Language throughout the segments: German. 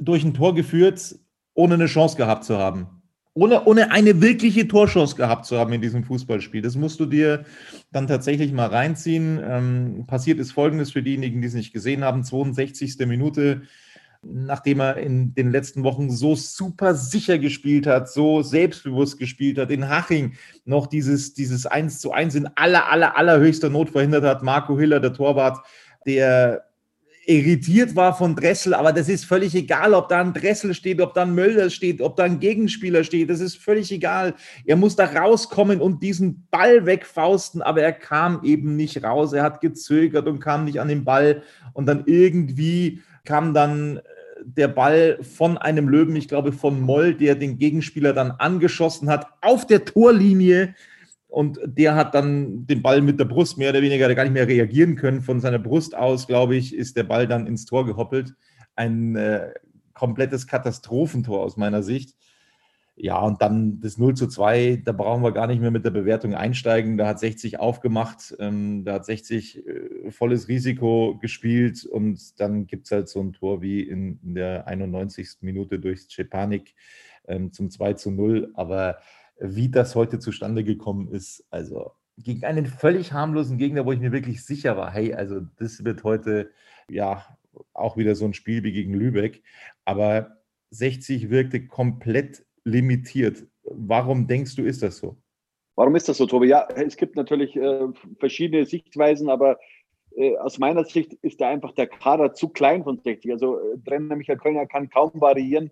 durch ein Tor geführt, ohne eine Chance gehabt zu haben. Ohne eine wirkliche Torchance gehabt zu haben in diesem Fußballspiel. Das musst du dir dann tatsächlich mal reinziehen. Passiert ist Folgendes für diejenigen, die es nicht gesehen haben. 62. Minute. Nachdem er in den letzten Wochen so super sicher gespielt hat, so selbstbewusst gespielt hat, in Haching noch dieses 1:1 in allerhöchster Not verhindert hat, Marco Hiller, der Torwart, der irritiert war von Dressel, aber das ist völlig egal, ob da ein Dressel steht, ob da ein Mölders steht, ob da ein Gegenspieler steht, das ist völlig egal. Er muss da rauskommen und diesen Ball wegfausten, aber er kam eben nicht raus, er hat gezögert und kam nicht an den Ball und dann irgendwie kam dann der Ball von einem Löwen, ich glaube von Moll, der den Gegenspieler dann angeschossen hat, auf der Torlinie. Und der hat dann den Ball mit der Brust mehr oder weniger gar nicht mehr reagieren können. Von seiner Brust aus, glaube ich, ist der Ball dann ins Tor gehoppelt. Ein komplettes Katastrophentor aus meiner Sicht. Ja, und dann das 0:2, da brauchen wir gar nicht mehr mit der Bewertung einsteigen. Da hat 60 aufgemacht, da hat 60 volles Risiko gespielt. Und dann gibt es halt so ein Tor wie in der 91. Minute durch Szczepanik zum 2:0. Aber wie das heute zustande gekommen ist, also gegen einen völlig harmlosen Gegner, wo ich mir wirklich sicher war, hey, also das wird heute ja auch wieder so ein Spiel wie gegen Lübeck, aber 60 wirkte komplett limitiert. Warum denkst du, ist das so? Warum ist das so, Tobi? Ja, es gibt natürlich verschiedene Sichtweisen, aber aus meiner Sicht ist da einfach der Kader zu klein von 60. Also Trainer Michael Köllner kann kaum variieren.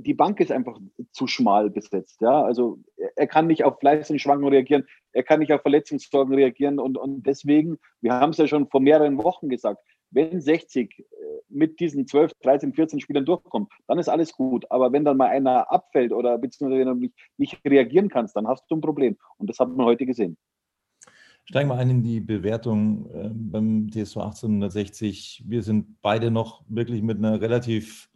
Die Bank ist einfach zu schmal besetzt. Ja? Also er kann nicht auf Leistungsschwankungen reagieren, er kann nicht auf Verletzungssorgen reagieren und deswegen, wir haben es ja schon vor mehreren Wochen gesagt, wenn 60 mit diesen 12, 13, 14 Spielern durchkommt, dann ist alles gut. Aber wenn dann mal einer abfällt oder beziehungsweise wenn du nicht reagieren kannst, dann hast du ein Problem. Und das hat man heute gesehen. Steigen wir ein in die Bewertung beim TSV 1860. Wir sind beide noch wirklich mit einer relativ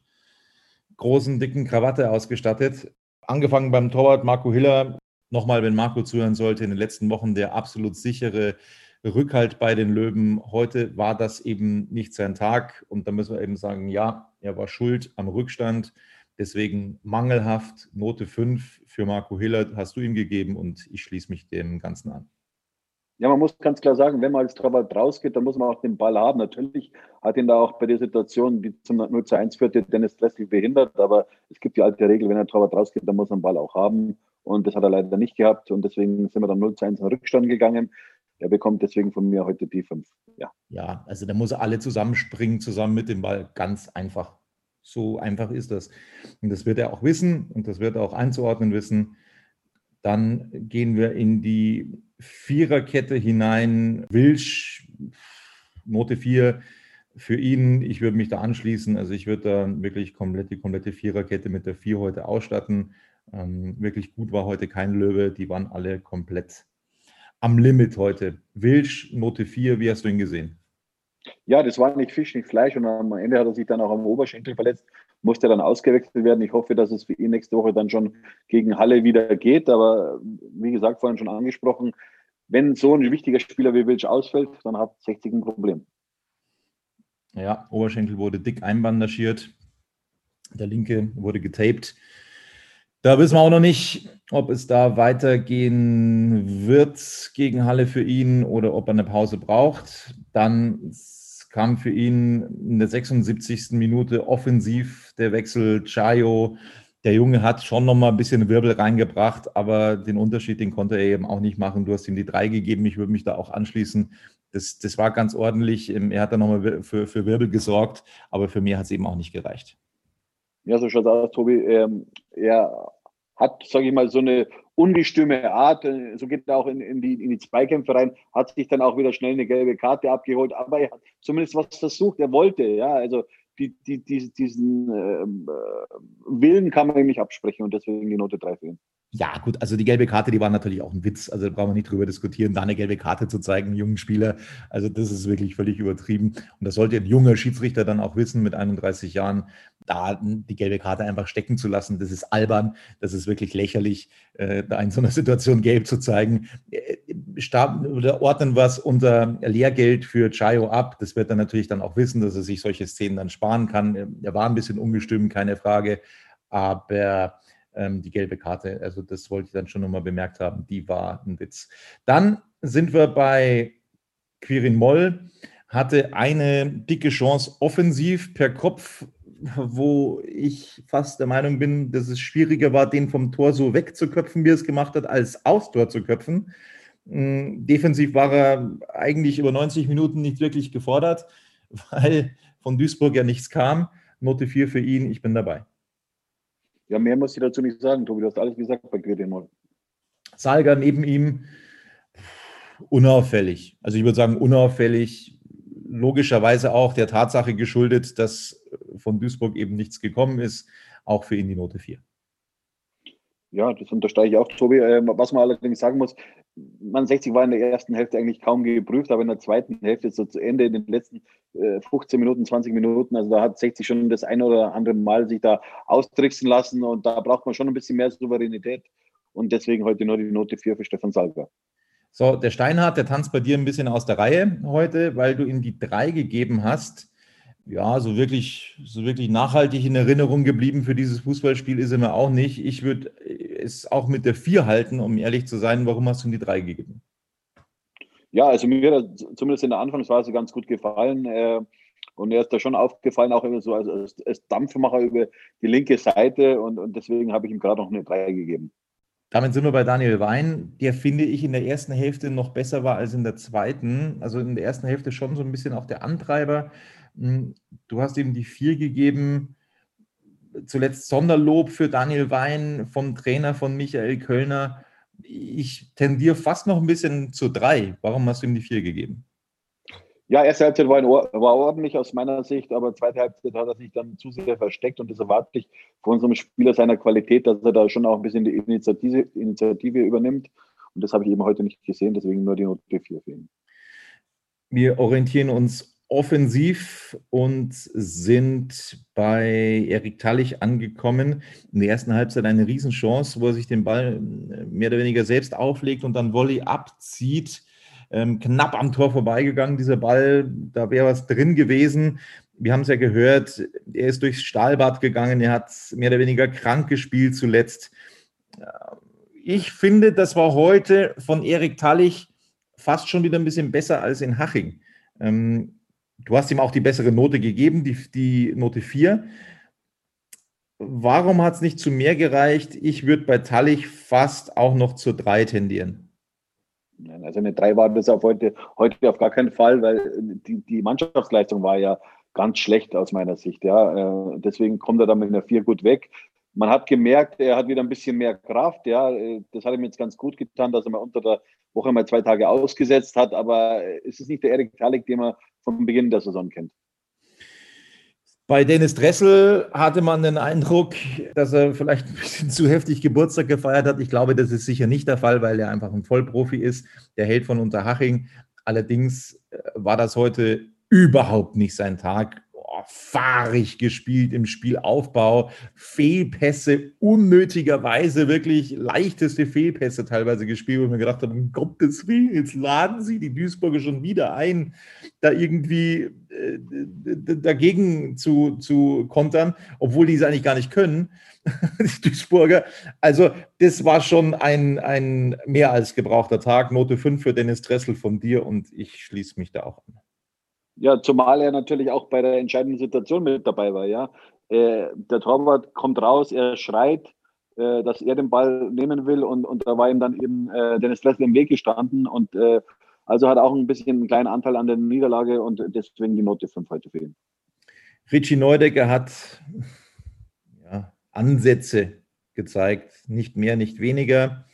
großen, dicken Krawatte ausgestattet. Angefangen beim Torwart Marco Hiller. Nochmal, wenn Marco zuhören sollte, in den letzten Wochen der absolut sichere Rückhalt bei den Löwen. Heute war das eben nicht sein Tag. Und da müssen wir eben sagen, ja, er war schuld am Rückstand. Deswegen mangelhaft. Note 5 für Marco Hiller hast du ihm gegeben und ich schließe mich dem Ganzen an. Ja, man muss ganz klar sagen, wenn man als Torwart rausgeht, dann muss man auch den Ball haben. Natürlich hat ihn da auch bei der Situation, die zum 0:1 führte, Dennis Dressel behindert. Aber es gibt die alte Regel, wenn ein Torwart rausgeht, dann muss man den Ball auch haben. Und das hat er leider nicht gehabt. Und deswegen sind wir dann 0:1 in den Rückstand gegangen. Er bekommt deswegen von mir heute die 5. Ja, also da muss er alle zusammenspringen, zusammen mit dem Ball. Ganz einfach. So einfach ist das. Und das wird er auch wissen und das wird er auch einzuordnen wissen. Dann gehen wir in die Viererkette hinein. Wilsch, Note 4 für ihn. Ich würde mich da anschließen. Also ich würde da wirklich die komplette Viererkette mit der 4 heute ausstatten. Wirklich gut war heute kein Löwe. Die waren alle komplett am Limit heute. Wilsch, Note 4, wie hast du ihn gesehen? Ja, das war nicht Fisch, nicht Fleisch. Und am Ende hat er sich dann auch am Oberschenkel verletzt. Musste dann ausgewechselt werden. Ich hoffe, dass es für ihn nächste Woche dann schon gegen Halle wieder geht. Aber wie gesagt, vorhin schon angesprochen, wenn so ein wichtiger Spieler wie Wilsch ausfällt, dann hat 60 ein Problem. Ja, Oberschenkel wurde dick einbandagiert. Der linke wurde getaped. Da wissen wir auch noch nicht, ob es da weitergehen wird gegen Halle für ihn oder ob er eine Pause braucht. Dann kam für ihn in der 76. Minute offensiv der Wechsel Chayo. Der Junge hat schon nochmal ein bisschen Wirbel reingebracht, aber den Unterschied, den konnte er eben auch nicht machen. Du hast ihm die 3 gegeben, ich würde mich da auch anschließen. Das war ganz ordentlich. Er hat da nochmal für Wirbel gesorgt, aber für mich hat es eben auch nicht gereicht. Ja, so schaut es aus, Tobi. Er hat, sage ich mal, so eine ungestüme Art, so geht er auch in die Zweikämpfe rein, hat sich dann auch wieder schnell eine gelbe Karte abgeholt, aber er hat zumindest was versucht, er wollte, ja, also diesen Willen kann man ihm nicht absprechen und deswegen die Note 3 für ihn. Ja gut, also die gelbe Karte, die war natürlich auch ein Witz, also da brauchen wir nicht drüber diskutieren, da eine gelbe Karte zu zeigen, einen jungen Spieler, also das ist wirklich völlig übertrieben und das sollte ein junger Schiedsrichter dann auch wissen mit 31 Jahren, da die gelbe Karte einfach stecken zu lassen, das ist albern, das ist wirklich lächerlich, da in so einer Situation gelb zu zeigen. Oder ordnen wir es unter Lehrgeld für Chayo ab, das wird er natürlich dann auch wissen, dass er sich solche Szenen dann sparen kann. Er war ein bisschen ungestüm, keine Frage, aber die gelbe Karte, also das wollte ich dann schon nochmal bemerkt haben, die war ein Witz. Dann sind wir bei Quirin Moll, hatte eine dicke Chance offensiv per Kopf, wo ich fast der Meinung bin, dass es schwieriger war, den vom Tor so wegzuköpfen, wie er es gemacht hat, als aufs Tor zu köpfen. Defensiv war er eigentlich über 90 Minuten nicht wirklich gefordert, weil von Duisburg ja nichts kam. Note 4 für ihn, ich bin dabei. Ja, mehr muss ich dazu nicht sagen, Tobi, du hast alles gesagt bei Quirin Moll. Salga neben ihm, unauffällig. Also ich würde sagen unauffällig, logischerweise auch der Tatsache geschuldet, dass von Duisburg eben nichts gekommen ist, auch für ihn die Note 4. Ja, das unterstreiche ich auch, Tobi. Was man allerdings sagen muss, man 60 war in der ersten Hälfte eigentlich kaum geprüft, aber in der zweiten Hälfte, so zu Ende, in den letzten 15 Minuten, 20 Minuten, also da hat 60 schon das ein oder andere Mal sich da austricksen lassen und da braucht man schon ein bisschen mehr Souveränität und deswegen heute nur die Note 4 für Stefan Salga. So, der Steinhardt, der tanzt bei dir ein bisschen aus der Reihe heute, weil du ihm die 3 gegeben hast. Ja, so wirklich nachhaltig in Erinnerung geblieben für dieses Fußballspiel ist er mir auch nicht. Ich würde es auch mit der 4 halten, um ehrlich zu sein. Warum hast du ihm die 3 gegeben? Ja, also mir hat zumindest in der Anfangsphase ganz gut gefallen. Und er ist da schon aufgefallen, auch immer so als Dampfmacher über die linke Seite. Und deswegen habe ich ihm gerade noch eine 3 gegeben. Damit sind wir bei Daniel Wein, der, finde ich, in der ersten Hälfte noch besser war als in der zweiten. Also in der ersten Hälfte schon so ein bisschen auch der Antreiber. Du hast ihm die 4 gegeben. Zuletzt Sonderlob für Daniel Wein vom Trainer von Michael Köllner. Ich tendiere fast noch ein bisschen zu 3. Warum hast du ihm die 4 gegeben? Ja, erste Halbzeit war ordentlich aus meiner Sicht, aber zweite Halbzeit hat er sich dann zu sehr versteckt und das erwarte ich von unserem Spieler seiner Qualität, dass er da schon auch ein bisschen die Initiative übernimmt und das habe ich eben heute nicht gesehen, deswegen nur die Note 4 für ihn. Wir orientieren uns offensiv und sind bei Erik Tallig angekommen. In der ersten Halbzeit eine Riesenchance, wo er sich den Ball mehr oder weniger selbst auflegt und dann Volley abzieht. Knapp am Tor vorbeigegangen, dieser Ball, da wäre was drin gewesen. Wir haben es ja gehört, er ist durchs Stahlbad gegangen, er hat mehr oder weniger krank gespielt zuletzt. Ich finde, das war heute von Erik Tallig fast schon wieder ein bisschen besser als in Haching. Du hast ihm auch die bessere Note gegeben, die Note 4. Warum hat es nicht zu mehr gereicht? Ich würde bei Tallig fast auch noch zur 3 tendieren. Also eine 3 war das auf heute auf gar keinen Fall, weil die Mannschaftsleistung war ja ganz schlecht aus meiner Sicht. Ja. Deswegen kommt er dann mit einer 4 gut weg. Man hat gemerkt, er hat wieder ein bisschen mehr Kraft. Ja. Das hat ihm jetzt ganz gut getan, dass er mal unter der Woche mal 2 Tage ausgesetzt hat. Aber es ist nicht der Erik Tallig, den man vom Beginn der Saison kennt. Bei Dennis Dressel hatte man den Eindruck, dass er vielleicht ein bisschen zu heftig Geburtstag gefeiert hat. Ich glaube, das ist sicher nicht der Fall, weil er einfach ein Vollprofi ist, der Held von Unterhaching. Allerdings war das heute überhaupt nicht sein Tag. Fahrig gespielt im Spielaufbau, Fehlpässe, unnötigerweise wirklich leichteste Fehlpässe teilweise gespielt, wo ich mir gedacht habe, um Gottes Willen, jetzt laden sie die Duisburger schon wieder ein, da irgendwie dagegen zu kontern, obwohl die es eigentlich gar nicht können, die Duisburger. Also das war schon ein mehr als gebrauchter Tag. Note 5 für Dennis Dressel von dir und ich schließe mich da auch an. Ja, zumal er natürlich auch bei der entscheidenden Situation mit dabei war. Ja, der Torwart kommt raus, er schreit, dass er den Ball nehmen will und da war ihm dann eben Dennis Dressel im Weg gestanden und also hat auch ein bisschen einen kleinen Anteil an der Niederlage und deswegen die Note 5 heute für ihn. Richie Neudecker hat Ansätze gezeigt, nicht mehr, nicht weniger.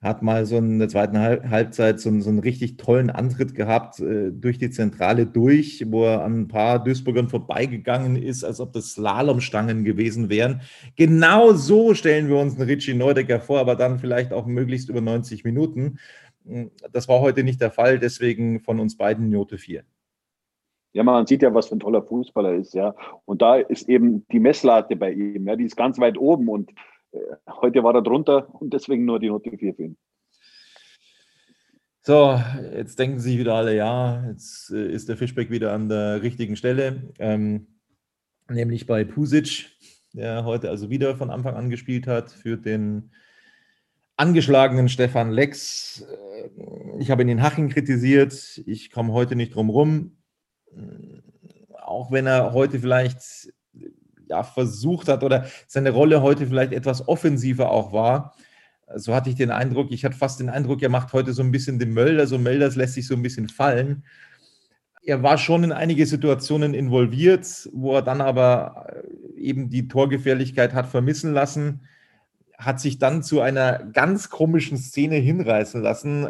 Hat mal so in der zweiten Halbzeit so einen richtig tollen Antritt gehabt, durch die Zentrale durch, wo er an ein paar Duisburgern vorbeigegangen ist, als ob das Slalomstangen gewesen wären. Genau so stellen wir uns einen Richie Neudecker vor, aber dann vielleicht auch möglichst über 90 Minuten. Das war heute nicht der Fall, deswegen von uns beiden Note 4. Ja, man sieht ja, was für ein toller Fußballer ist, ja. Und da ist eben die Messlatte bei ihm, ja, die ist ganz weit oben und heute war er drunter und deswegen nur die Note 4 für ihn. So, jetzt denken sich wieder alle, ja, jetzt ist der Fischbeck wieder an der richtigen Stelle, nämlich bei Pusic, der heute also wieder von Anfang an gespielt hat für den angeschlagenen Stefan Lex. Ich habe ihn in Haching kritisiert, ich komme heute nicht drum rum, auch wenn er heute vielleicht versucht hat oder seine Rolle heute vielleicht etwas offensiver auch war. So hatte ich den Eindruck, er macht heute so ein bisschen den Mölders, so Mölders lässt sich so ein bisschen fallen. er war schon in einige Situationen involviert, wo er dann aber eben die Torgefährlichkeit hat vermissen lassen, hat sich dann zu einer ganz komischen Szene hinreißen lassen,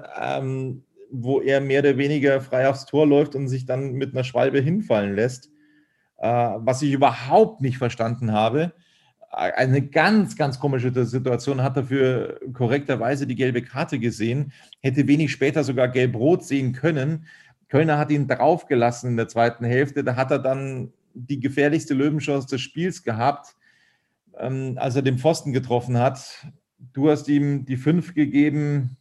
wo er mehr oder weniger frei aufs Tor läuft und sich dann mit einer Schwalbe hinfallen lässt, was ich überhaupt nicht verstanden habe. Eine ganz, ganz komische Situation, hat dafür korrekterweise die gelbe Karte gesehen, hätte wenig später sogar gelb-rot sehen können. Köllner hat ihn draufgelassen in der zweiten Hälfte, da hat er dann die gefährlichste Löwenchance des Spiels gehabt, als er den Pfosten getroffen hat. Du hast ihm die 5 gegeben.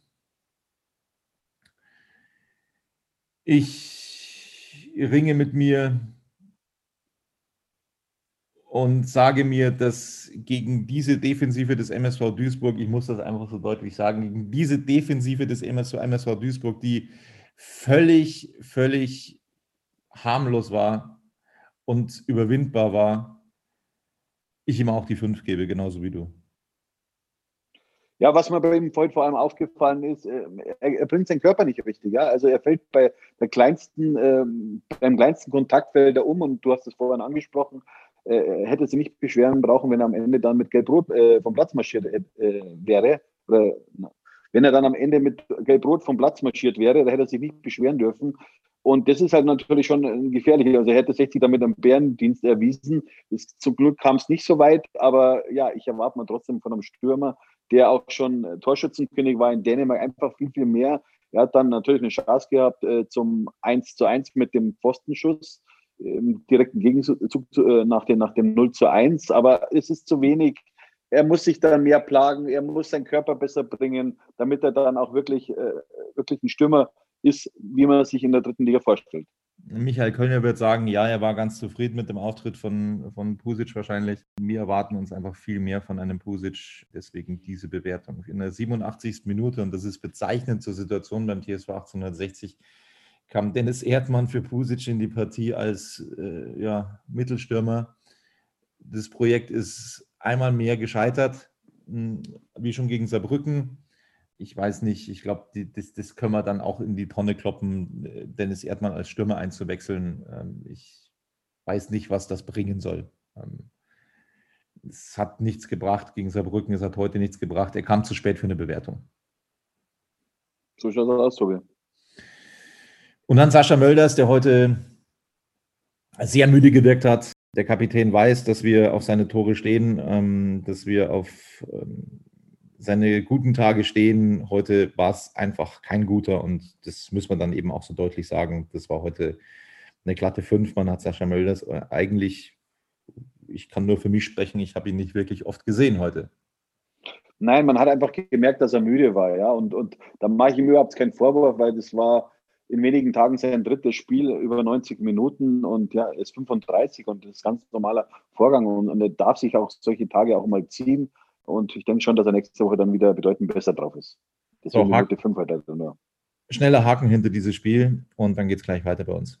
Ich ringe mit mir und sage mir, dass gegen diese Defensive des MSV Duisburg, ich muss das einfach so deutlich sagen, gegen diese Defensive des MSV Duisburg, die völlig harmlos war und überwindbar war, ich ihm auch die 5 gebe, genauso wie du. Ja, was mir bei ihm heute vor allem aufgefallen ist, er bringt seinen Körper nicht richtig. Ja? Also er fällt bei der kleinsten, beim kleinsten Kontakt fällt er um, und du hast es vorhin angesprochen, hätte sie nicht beschweren brauchen, wenn er am Ende dann mit Gelb-Rot vom Platz marschiert wäre. Oder, wenn er dann am Ende mit Gelb-Rot vom Platz marschiert wäre, da hätte er sich nicht beschweren dürfen. Und das ist halt natürlich schon gefährlich. Also er hätte 60 damit einen Bärendienst erwiesen. Zum Glück kam es nicht so weit, aber ja, ich erwarte mal trotzdem von einem Stürmer, der auch schon Torschützenkönig war in Dänemark, einfach viel, viel mehr. Er hat dann natürlich eine Chance gehabt zum 1:1 mit dem Pfostenschuss, im direkten Gegenzug nach dem 0:1, aber es ist zu wenig. Er muss sich dann mehr plagen, er muss seinen Körper besser bringen, damit er dann auch wirklich ein Stürmer ist, wie man sich in der dritten Liga vorstellt. Michael Köllner wird sagen, ja, er war ganz zufrieden mit dem Auftritt von Pusic wahrscheinlich. Wir erwarten uns einfach viel mehr von einem Pusic, deswegen diese Bewertung. In der 87. Minute, und das ist bezeichnend zur Situation beim TSV 1860, kam Dennis Erdmann für Pusic in die Partie als Mittelstürmer. Das Projekt ist einmal mehr gescheitert, wie schon gegen Saarbrücken. Ich weiß nicht, ich glaube, das können wir dann auch in die Tonne kloppen, Dennis Erdmann als Stürmer einzuwechseln. Ich weiß nicht, was das bringen soll. Es hat nichts gebracht gegen Saarbrücken, es hat heute nichts gebracht. Er kam zu spät für eine Bewertung. So schaut das aus, Tobi. Und dann Sascha Mölders, der heute sehr müde gewirkt hat. Der Kapitän weiß, dass wir auf seine Tore stehen, dass wir auf seine guten Tage stehen. Heute war es einfach kein guter, und das muss man dann eben auch so deutlich sagen. Das war heute eine glatte 5. Man hat Sascha Mölders eigentlich, ich kann nur für mich sprechen, ich habe ihn nicht wirklich oft gesehen heute. Nein, man hat einfach gemerkt, dass er müde war. Ja? Und da mache ich ihm überhaupt keinen Vorwurf, weil das war in wenigen Tagen sein drittes Spiel über 90 Minuten, und ja, er ist 35 und das ist ein ganz normaler Vorgang, und er darf sich auch solche Tage auch mal ziehen. Und ich denke schon, dass er nächste Woche dann wieder bedeutend besser drauf ist. Deswegen wird die 5 weiter. Schneller Haken hinter dieses Spiel, und dann geht es gleich weiter bei uns.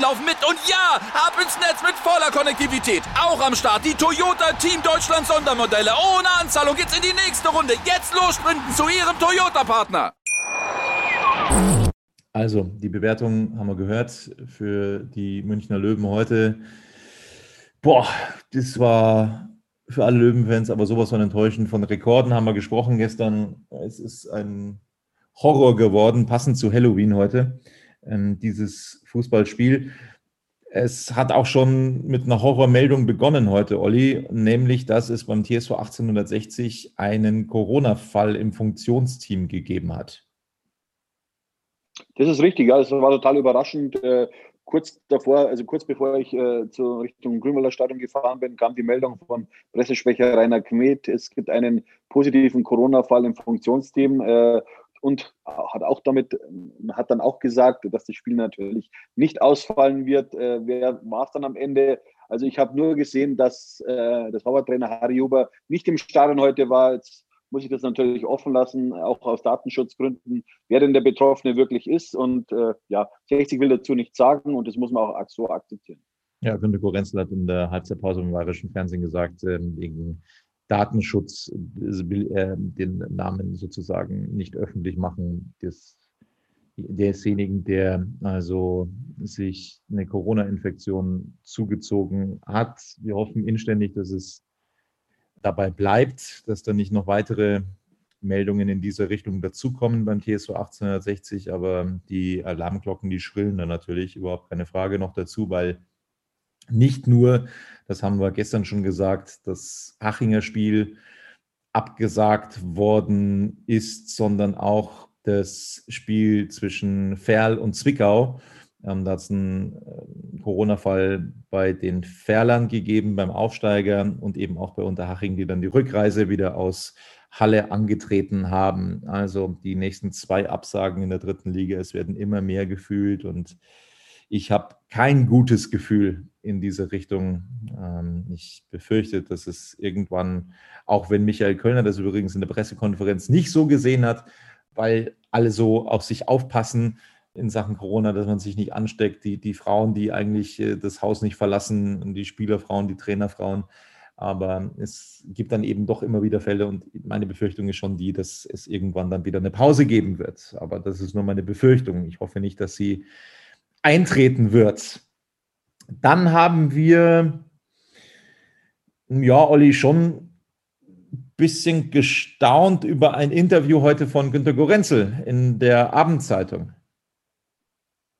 laufen mit, und ja, ab ins Netz mit voller Konnektivität. Auch am Start die Toyota Team Deutschland Sondermodelle. Ohne Anzahlung geht's in die nächste Runde. Jetzt los sprinten zu Ihrem Toyota-Partner. Also, die Bewertung haben wir gehört für die Münchner Löwen heute. Boah, das war für alle Löwenfans aber sowas von enttäuschend. Von Rekorden haben wir gesprochen gestern. Es ist ein Horror geworden, passend zu Halloween heute. Dieses Fußballspiel. Es hat auch schon mit einer Horrormeldung begonnen heute, Olli, nämlich, dass es beim TSV 1860 einen Corona-Fall im Funktionsteam gegeben hat. Das ist richtig, ja, das war total überraschend. Kurz bevor ich zur Richtung Grünwalder Stadion gefahren bin, kam die Meldung von Pressesprecher Rainer Kmet, es gibt einen positiven Corona-Fall im Funktionsteam. und hat dann auch gesagt, dass das Spiel natürlich nicht ausfallen wird. Wer war es dann am Ende? Also ich habe nur gesehen, dass das Torwarttrainer Harry Huber nicht im Stadion heute war. Jetzt muss ich das natürlich offen lassen, auch aus Datenschutzgründen, wer denn der Betroffene wirklich ist. Und ja, 60 will dazu nichts sagen und das muss man auch so akzeptieren. Ja, Günter Gorenzel hat in der Halbzeitpause im bayerischen Fernsehen gesagt, wegen Datenschutz den Namen sozusagen nicht öffentlich machen desjenigen, der also sich eine Corona-Infektion zugezogen hat. Wir hoffen inständig, dass es dabei bleibt, dass da nicht noch weitere Meldungen in dieser Richtung dazukommen beim TSV 1860, aber die Alarmglocken, die schrillen da natürlich, überhaupt keine Frage noch dazu, weil nicht nur, das haben wir gestern schon gesagt, das Hachinger Spiel abgesagt worden ist, sondern auch das Spiel zwischen Verl und Zwickau. Da hat es einen Corona-Fall bei den Verlern gegeben, beim Aufsteiger und eben auch bei Unterhaching, die dann die Rückreise wieder aus Halle angetreten haben. Also die nächsten 2 Absagen in der 3. Liga, es werden immer mehr gefühlt und ich habe kein gutes Gefühl in diese Richtung. Ich befürchte, dass es irgendwann, auch wenn Michael Köllner das übrigens in der Pressekonferenz nicht so gesehen hat, weil alle so auf sich aufpassen in Sachen Corona, dass man sich nicht ansteckt. Die Frauen, die eigentlich das Haus nicht verlassen, die Spielerfrauen, die Trainerfrauen. Aber es gibt dann eben doch immer wieder Fälle und meine Befürchtung ist schon die, dass es irgendwann dann wieder eine Pause geben wird. Aber das ist nur meine Befürchtung. Ich hoffe nicht, dass sie eintreten wird. Dann haben wir, ja, Olli, schon bisschen gestaunt über ein Interview heute von Günter Gorenzel in der Abendzeitung.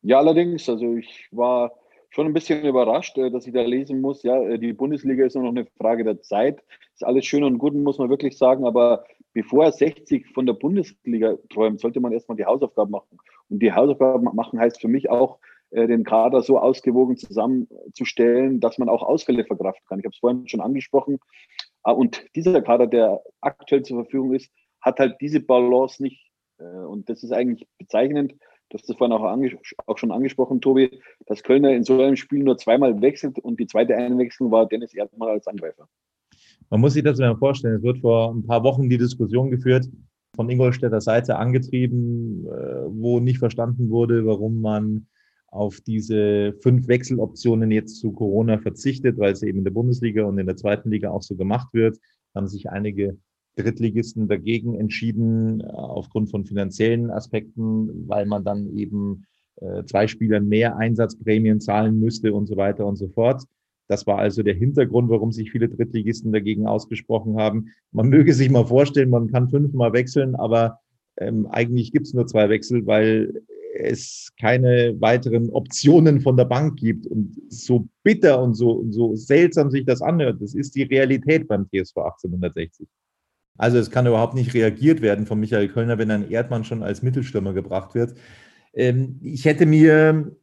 Ja, allerdings. Also ich war schon ein bisschen überrascht, dass ich da lesen muss, ja, die Bundesliga ist nur noch eine Frage der Zeit. Ist alles schön und gut, muss man wirklich sagen. Aber bevor 60 von der Bundesliga träumt, sollte man erstmal die Hausaufgaben machen. Und die Hausaufgaben machen heißt für mich auch, den Kader so ausgewogen zusammenzustellen, dass man auch Ausfälle verkraften kann. Ich habe es vorhin schon angesprochen. Und dieser Kader, der aktuell zur Verfügung ist, hat halt diese Balance nicht. Und das ist eigentlich bezeichnend, dass das vorhin auch schon angesprochen, Tobi, dass Kölner in so einem Spiel nur 2-mal wechselt und die zweite Einwechslung war Dennis Erdmann als Angreifer. Man muss sich das mal vorstellen, es wird vor ein paar Wochen die Diskussion geführt, von Ingolstädter Seite angetrieben, wo nicht verstanden wurde, warum man auf diese 5 Wechseloptionen jetzt zu Corona verzichtet, weil es eben in der Bundesliga und in der 2. Liga auch so gemacht wird. Da haben sich einige Drittligisten dagegen entschieden, aufgrund von finanziellen Aspekten, weil man dann eben 2 Spielern mehr Einsatzprämien zahlen müsste und so weiter und so fort. Das war also der Hintergrund, warum sich viele Drittligisten dagegen ausgesprochen haben. Man möge sich mal vorstellen, man kann 5-mal wechseln, aber eigentlich gibt es nur 2 Wechsel, weil es keine weiteren Optionen von der Bank gibt. Und so bitter und so seltsam sich das anhört, das ist die Realität beim TSV 1860. Also es kann überhaupt nicht reagiert werden von Michael Köllner, wenn ein Erdmann schon als Mittelstürmer gebracht wird. Ich hätte mir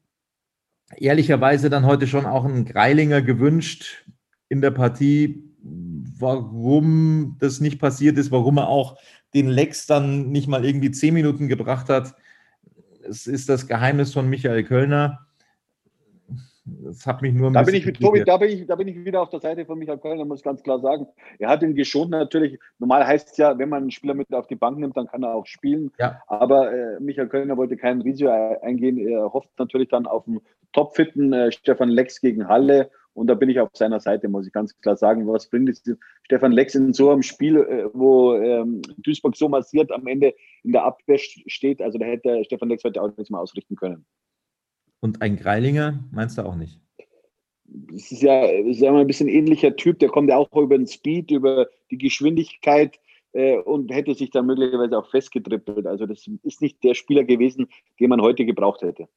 ehrlicherweise dann heute schon auch einen Greilinger gewünscht in der Partie, warum das nicht passiert ist, warum er auch den Lex dann nicht mal irgendwie 10 Minuten gebracht hat. Es ist das Geheimnis von Michael Köllner. Das hat mich nur da bin ich wieder auf der Seite von Michael Köllner, muss ganz klar sagen. Er hat ihn geschont natürlich. Normal heißt es ja, wenn man einen Spieler mit auf die Bank nimmt, dann kann er auch spielen. Ja. Aber Michael Köllner wollte kein Risiko eingehen. Er hofft natürlich dann auf einen topfitten Stefan Lex gegen Halle. Und da bin ich auf seiner Seite, muss ich ganz klar sagen. Was bringt es Stefan Lex in so einem Spiel, wo Duisburg so massiert am Ende in der Abwehr steht? Also da hätte Stefan Lex heute auch nichts mehr ausrichten können. Und ein Greilinger meinst du auch nicht? Das ist ja, ein bisschen ähnlicher Typ. Der kommt ja auch über den Speed, über die Geschwindigkeit und hätte sich dann möglicherweise auch festgetrippelt. Also das ist nicht der Spieler gewesen, den man heute gebraucht hätte.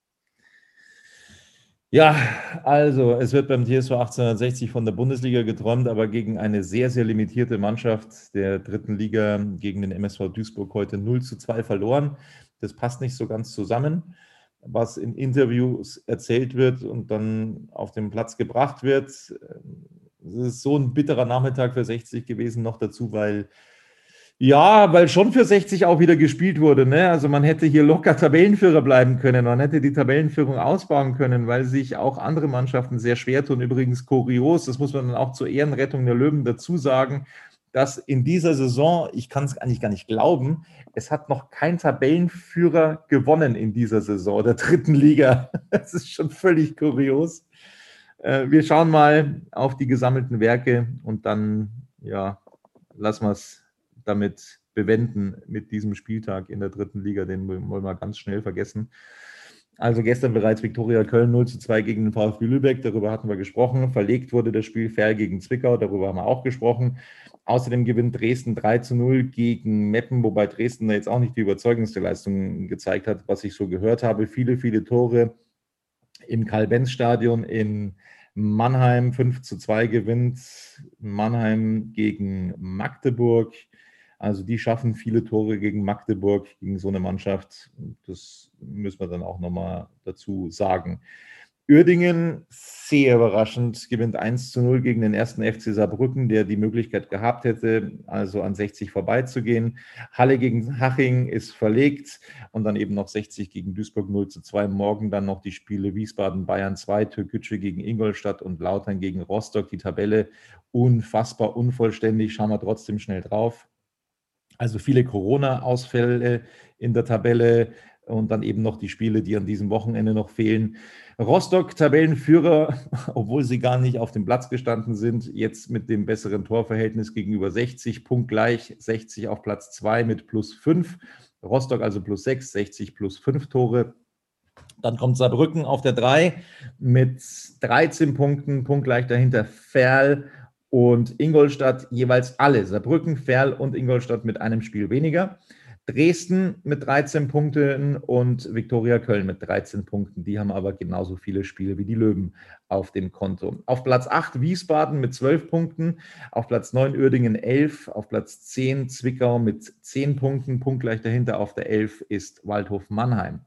Ja, also es wird beim TSV 1860 von der Bundesliga geträumt, aber gegen eine sehr, sehr limitierte Mannschaft der 3. Liga gegen den MSV Duisburg heute 0-2 verloren. Das passt nicht so ganz zusammen, was in Interviews erzählt wird und dann auf den Platz gebracht wird. Es ist so ein bitterer Nachmittag für 60 gewesen, noch dazu, weil Ja, weil schon für 60 auch wieder gespielt wurde, ne? Also man hätte hier locker Tabellenführer bleiben können, man hätte die Tabellenführung ausbauen können, weil sich auch andere Mannschaften sehr schwer tun. Übrigens kurios, das muss man dann auch zur Ehrenrettung der Löwen dazu sagen, dass in dieser Saison, ich kann es eigentlich gar nicht glauben, es hat noch kein Tabellenführer gewonnen in dieser Saison, der dritten Liga. Das ist schon völlig kurios. Wir schauen mal auf die gesammelten Werke und dann, ja, lassen wir es damit bewenden, mit diesem Spieltag in der dritten Liga, den wollen wir ganz schnell vergessen. Also gestern bereits Viktoria Köln 0:2 gegen den VfB Lübeck, darüber hatten wir gesprochen. Verlegt wurde das Spiel Verl gegen Zwickau, darüber haben wir auch gesprochen. Außerdem gewinnt Dresden 3:0 gegen Meppen, wobei Dresden da jetzt auch nicht die überzeugendste Leistung gezeigt hat, was ich so gehört habe. Viele, viele Tore im Karl-Benz-Stadion in Mannheim. 5:2 gewinnt Mannheim gegen Magdeburg. Also die schaffen viele Tore gegen Magdeburg, gegen so eine Mannschaft. Das müssen wir dann auch nochmal dazu sagen. Uerdingen, sehr überraschend, gewinnt 1:0 gegen den 1. FC Saarbrücken, der die Möglichkeit gehabt hätte, also an 60 vorbeizugehen. Halle gegen Haching ist verlegt und dann eben noch 60 gegen Duisburg 0:2. Morgen dann noch die Spiele Wiesbaden-Bayern 2, Türkgücü gegen Ingolstadt und Lautern gegen Rostock. Die Tabelle unfassbar unvollständig, schauen wir trotzdem schnell drauf. Also viele Corona-Ausfälle in der Tabelle und dann eben noch die Spiele, die an diesem Wochenende noch fehlen. Rostock, Tabellenführer, obwohl sie gar nicht auf dem Platz gestanden sind, jetzt mit dem besseren Torverhältnis gegenüber 60, punktgleich, 60 auf Platz 2 mit +5, Rostock also +6, 60 +5 Tore. Dann kommt Saarbrücken auf der 3 mit 13 Punkten, punktgleich dahinter Verl und Ingolstadt jeweils alle. Saarbrücken, Verl und Ingolstadt mit einem Spiel weniger. Dresden mit 13 Punkten und Viktoria Köln mit 13 Punkten. Die haben aber genauso viele Spiele wie die Löwen auf dem Konto. Auf Platz 8 Wiesbaden mit 12 Punkten, auf Platz 9 Uerdingen 11, auf Platz 10 Zwickau mit 10 Punkten. Punktgleich dahinter auf der 11 ist Waldhof Mannheim.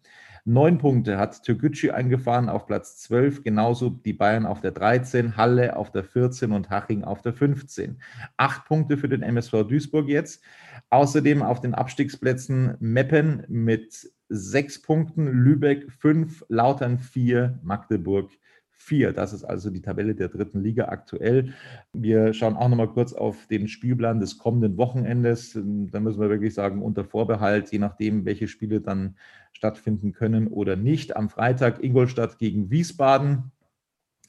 9 Punkte hat Türkgücü eingefahren auf Platz 12, genauso die Bayern auf der 13, Halle auf der 14 und Haching auf der 15. 8 Punkte für den MSV Duisburg jetzt. Außerdem auf den Abstiegsplätzen Meppen mit 6 Punkten, Lübeck 5, Lautern 4, Magdeburg 4. Das ist also die Tabelle der dritten Liga aktuell. Wir schauen auch nochmal kurz auf den Spielplan des kommenden Wochenendes. Da müssen wir wirklich sagen, unter Vorbehalt, je nachdem, welche Spiele dann stattfinden können oder nicht. Am Freitag Ingolstadt gegen Wiesbaden.